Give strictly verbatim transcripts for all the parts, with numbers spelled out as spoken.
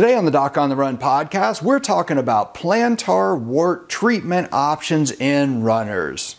Today on the Doc on the Run podcast, we're talking about plantar wart treatment options in runners.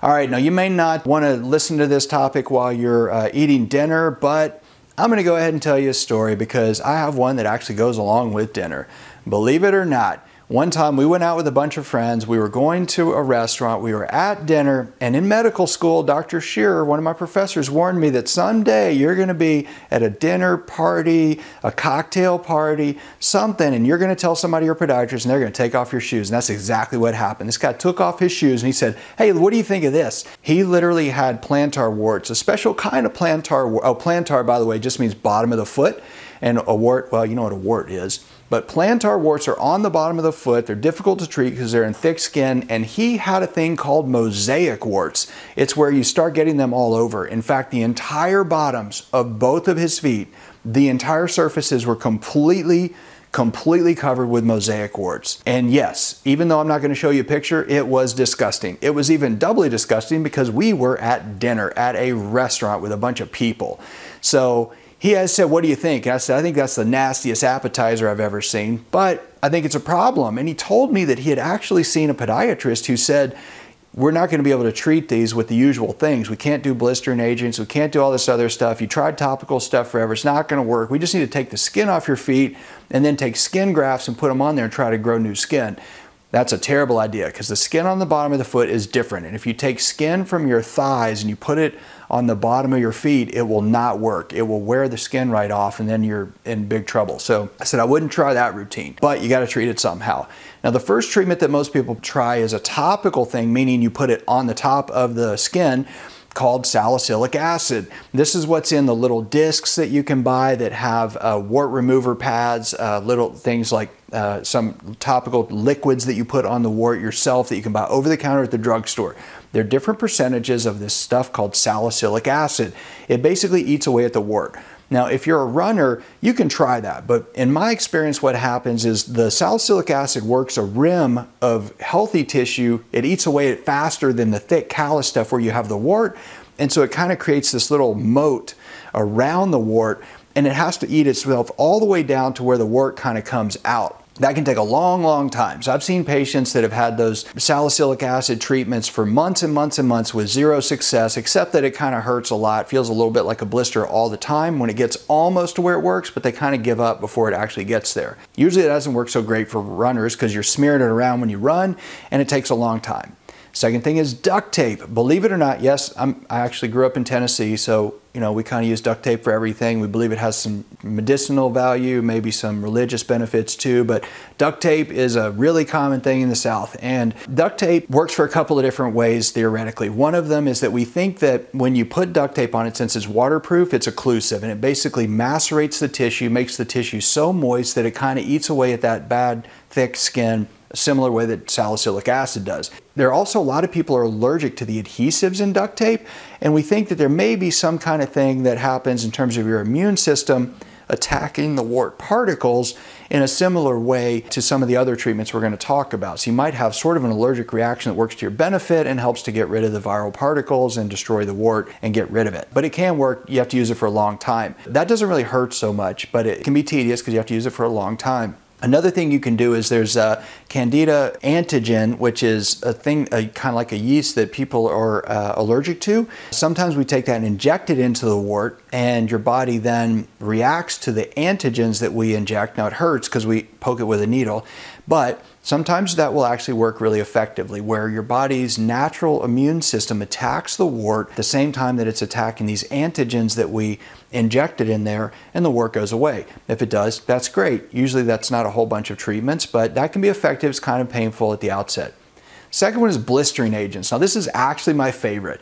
All right, now you may not want to listen to this topic while you're uh, eating dinner, but I'm going to go ahead and tell you a story because I have one that actually goes along with dinner. Believe it or not, one time we went out with a bunch of friends. We were going to a restaurant. We were at dinner, and in medical school, Doctor Shearer, one of my professors, warned me that someday you're going to be at a dinner party, a cocktail party, something, and you're going to tell somebody your podiatrist, and they're going to take off your shoes. And that's exactly what happened. This guy took off his shoes, and he said, "Hey, what do you think of this?" He literally had plantar warts, a special kind of plantar. Oh, plantar, by the way, just means bottom of the foot. And a wart, well, you know what a wart is. But plantar warts are on the bottom of the foot. They're difficult to treat because they're in thick skin. And he had a thing called mosaic warts. It's where you start getting them all over. In fact, the entire bottoms of both of his feet, the entire surfaces were completely completely covered with mosaic warts. And yes, even though I'm not going to show you a picture, it was disgusting. It was even doubly disgusting because we were at dinner at a restaurant with a bunch of people. So he has said, "What do you think?" And I said, "I think that's the nastiest appetizer I've ever seen, but I think it's a problem." And he told me that he had actually seen a podiatrist who said, "We're not going to be able to treat these with the usual things. We can't do blistering agents. We can't do all this other stuff. You tried topical stuff forever. It's not going to work. We just need to take the skin off your feet and then take skin grafts and put them on there and try to grow new skin." That's a terrible idea because the skin on the bottom of the foot is different. And if you take skin from your thighs and you put it on the bottom of your feet, it will not work. It will wear the skin right off and then you're in big trouble. So I said, I wouldn't try that routine, but you got to treat it somehow. Now, the first treatment that most people try is a topical thing, meaning you put it on the top of the skin, called salicylic acid. This is what's in the little discs that you can buy that have uh, wart remover pads, uh, little things like uh, some topical liquids that you put on the wart yourself that you can buy over the counter at the drugstore. There are different percentages of this stuff called salicylic acid. It basically eats away at the wart. Now, if you're a runner, you can try that, but in my experience, what happens is the salicylic acid works a rim of healthy tissue. It eats away at it faster than the thick callous stuff where you have the wart, and so it kind of creates this little moat around the wart, and it has to eat itself all the way down to where the wart kind of comes out. That can take a long, long time. So I've seen patients that have had those salicylic acid treatments for months and months and months with zero success, except that it kind of hurts a lot, feels a little bit like a blister all the time when it gets almost to where it works, but they kind of give up before it actually gets there. Usually it doesn't work so great for runners because you're smearing it around when you run and it takes a long time. Second thing is duct tape. Believe it or not, yes, I'm, I actually grew up in Tennessee, so you know we kind of use duct tape for everything. We believe it has some medicinal value, maybe some religious benefits too, but duct tape is a really common thing in the South. And duct tape works for a couple of different ways theoretically. One of them is that we think that when you put duct tape on it, since it's waterproof, it's occlusive, and it basically macerates the tissue, makes the tissue so moist that it kind of eats away at that bad, thick skin, a similar way that salicylic acid does. There are also a lot of people are allergic to the adhesives in duct tape, and we think that there may be some kind of thing that happens in terms of your immune system attacking the wart particles in a similar way to some of the other treatments we're going to talk about. So you might have sort of an allergic reaction that works to your benefit and helps to get rid of the viral particles and destroy the wart and get rid of it. But it can work. You have to use it for a long time. That doesn't really hurt so much, but it can be tedious because you have to use it for a long time. Another thing you can do is there's a Candida antigen, which is a thing, a, kind of like a yeast that people are uh, allergic to. Sometimes we take that and inject it into the wart, and your body then reacts to the antigens that we inject. Now it hurts because we poke it with a needle, but sometimes that will actually work really effectively, where your body's natural immune system attacks the wart at the same time that it's attacking these antigens that we injected in there, and the wart goes away. If it does, that's great. Usually that's not a whole bunch of treatments, but that can be effective. It's kind of painful at the outset. Second one is blistering agents. Now this is actually my favorite.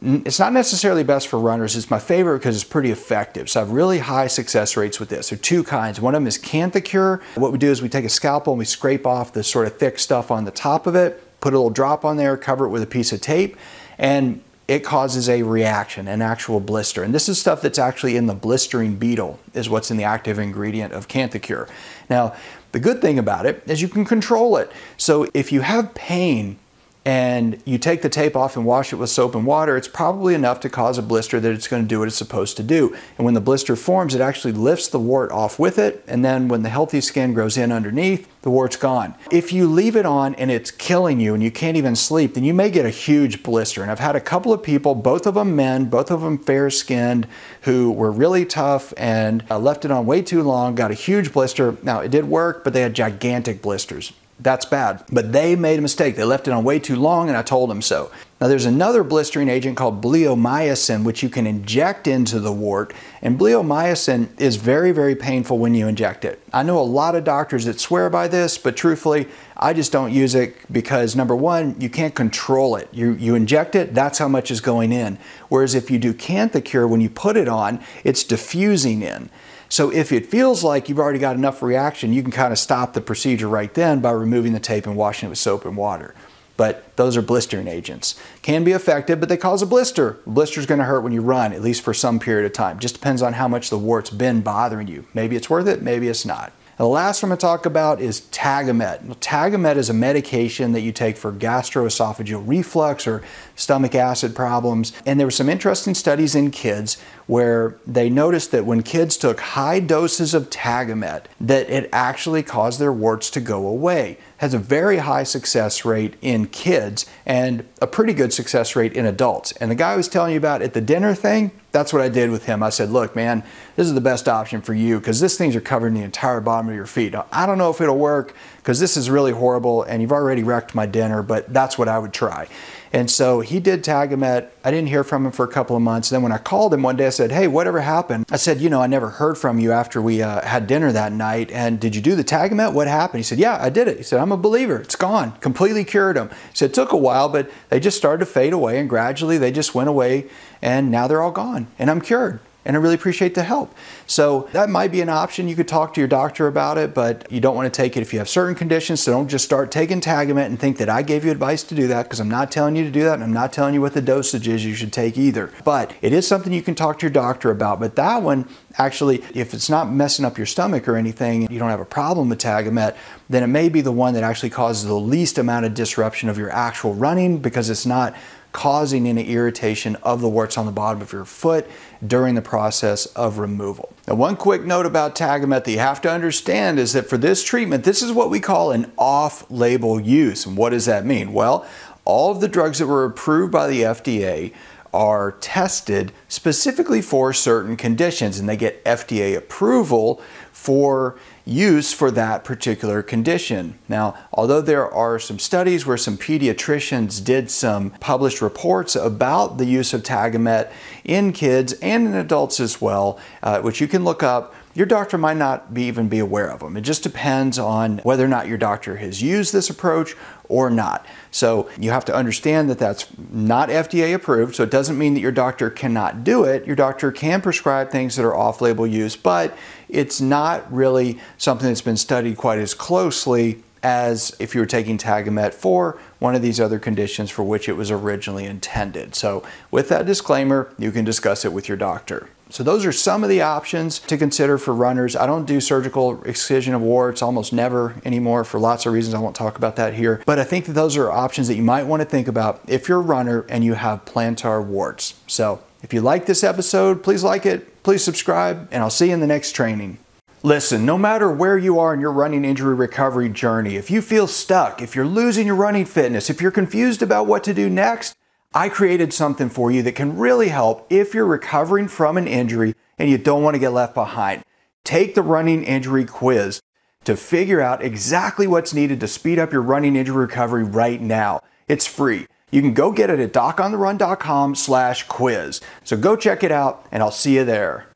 It's not necessarily best for runners, it's my favorite because it's pretty effective. So I have really high success rates with this. There are two kinds. One of them is Canthacure. What we do is we take a scalpel and we scrape off the sort of thick stuff on the top of it, put a little drop on there, cover it with a piece of tape, and it causes a reaction, an actual blister. And this is stuff that's actually in the blistering beetle is what's in the active ingredient of Canthacure. Now, the good thing about it is you can control it. So if you have pain and you take the tape off and wash it with soap and water, it's probably enough to cause a blister that it's going to do what it's supposed to do. And when the blister forms, it actually lifts the wart off with it. And then when the healthy skin grows in underneath, the wart's gone. If you leave it on and it's killing you and you can't even sleep, then you may get a huge blister. And I've had a couple of people, both of them men, both of them fair-skinned, who were really tough and uh, left it on way too long, got a huge blister. Now, it did work, but they had gigantic blisters. That's bad, but they made a mistake. They left it on way too long and I told them so. Now there's another blistering agent called bleomycin, which you can inject into the wart, and bleomycin is very, very painful when you inject it. I know a lot of doctors that swear by this, but truthfully, I just don't use it because number one, you can't control it. You, you inject it, that's how much is going in. Whereas if you do Canthacure, when you put it on, it's diffusing in. So if it feels like you've already got enough reaction, you can kind of stop the procedure right then by removing the tape and washing it with soap and water. But those are blistering agents. Can be effective, but they cause a blister. A blister's gonna hurt when you run, at least for some period of time. Just depends on how much the wart's been bothering you. Maybe it's worth it, maybe it's not. The last one I'm gonna talk about is Tagamet. Now, Tagamet is a medication that you take for gastroesophageal reflux or stomach acid problems. And there were some interesting studies in kids where they noticed that when kids took high doses of Tagamet, that it actually caused their warts to go away. It has a very high success rate in kids and a pretty good success rate in adults. And the guy I was telling you about at the dinner thing, that's what I did with him. I said, look, man, this is the best option for you because this thing's covered in the entire bottom of your feet. Now, I don't know if it'll work because this is really horrible and you've already wrecked my dinner, but that's what I would try. And so he did Tagamet. I didn't hear from him for a couple of months. Then when I called him one day, I said, hey, whatever happened? I said, you know, I never heard from you after we uh, had dinner that night. And did you do the Tagamet? What happened? He said, yeah, I did it. He said, I'm a believer. It's gone. Completely cured him. He said, it took a while, but they just started to fade away and gradually they just went away and now they're all gone and I'm cured. And I really appreciate the help. So that might be an option. You could talk to your doctor about it, but you don't want to take it if you have certain conditions. So don't just start taking Tagamet and think that I gave you advice to do that because I'm not telling you to do that. And I'm not telling you what the dosage is you should take either. But it is something you can talk to your doctor about. But that one, actually, if it's not messing up your stomach or anything, you don't have a problem with Tagamet, then it may be the one that actually causes the least amount of disruption of your actual running because it's not causing any irritation of the warts on the bottom of your foot during the process of removal. Now, one quick note about Tagamet that you have to understand is that for this treatment, this is what we call an off-label use. And what does that mean? Well, all of the drugs that were approved by the F D A are tested specifically for certain conditions and they get F D A approval for use for that particular condition. Now, although there are some studies where some pediatricians did some published reports about the use of Tagamet in kids and in adults as well, uh, which you can look up, your doctor might not be even be aware of them. It just depends on whether or not your doctor has used this approach or not. So you have to understand that that's not F D A approved, so it doesn't mean that your doctor cannot do it. Your doctor can prescribe things that are off-label use, but it's not really something that's been studied quite as closely as if you were taking Tagamet for one of these other conditions for which it was originally intended. So with that disclaimer, you can discuss it with your doctor. So those are some of the options to consider for runners. I don't do surgical excision of warts, almost never anymore for lots of reasons. I won't talk about that here, but I think that those are options that you might want to think about if you're a runner and you have plantar warts. So if you like this episode, please like it, please subscribe, and I'll see you in the next training. Listen, no matter where you are in your running injury recovery journey, if you feel stuck, if you're losing your running fitness, if you're confused about what to do next, I created something for you that can really help if you're recovering from an injury and you don't want to get left behind. Take the running injury quiz to figure out exactly what's needed to speed up your running injury recovery right now. It's free. You can go get it at doc on the run dot com slash quiz. So go check it out and I'll see you there.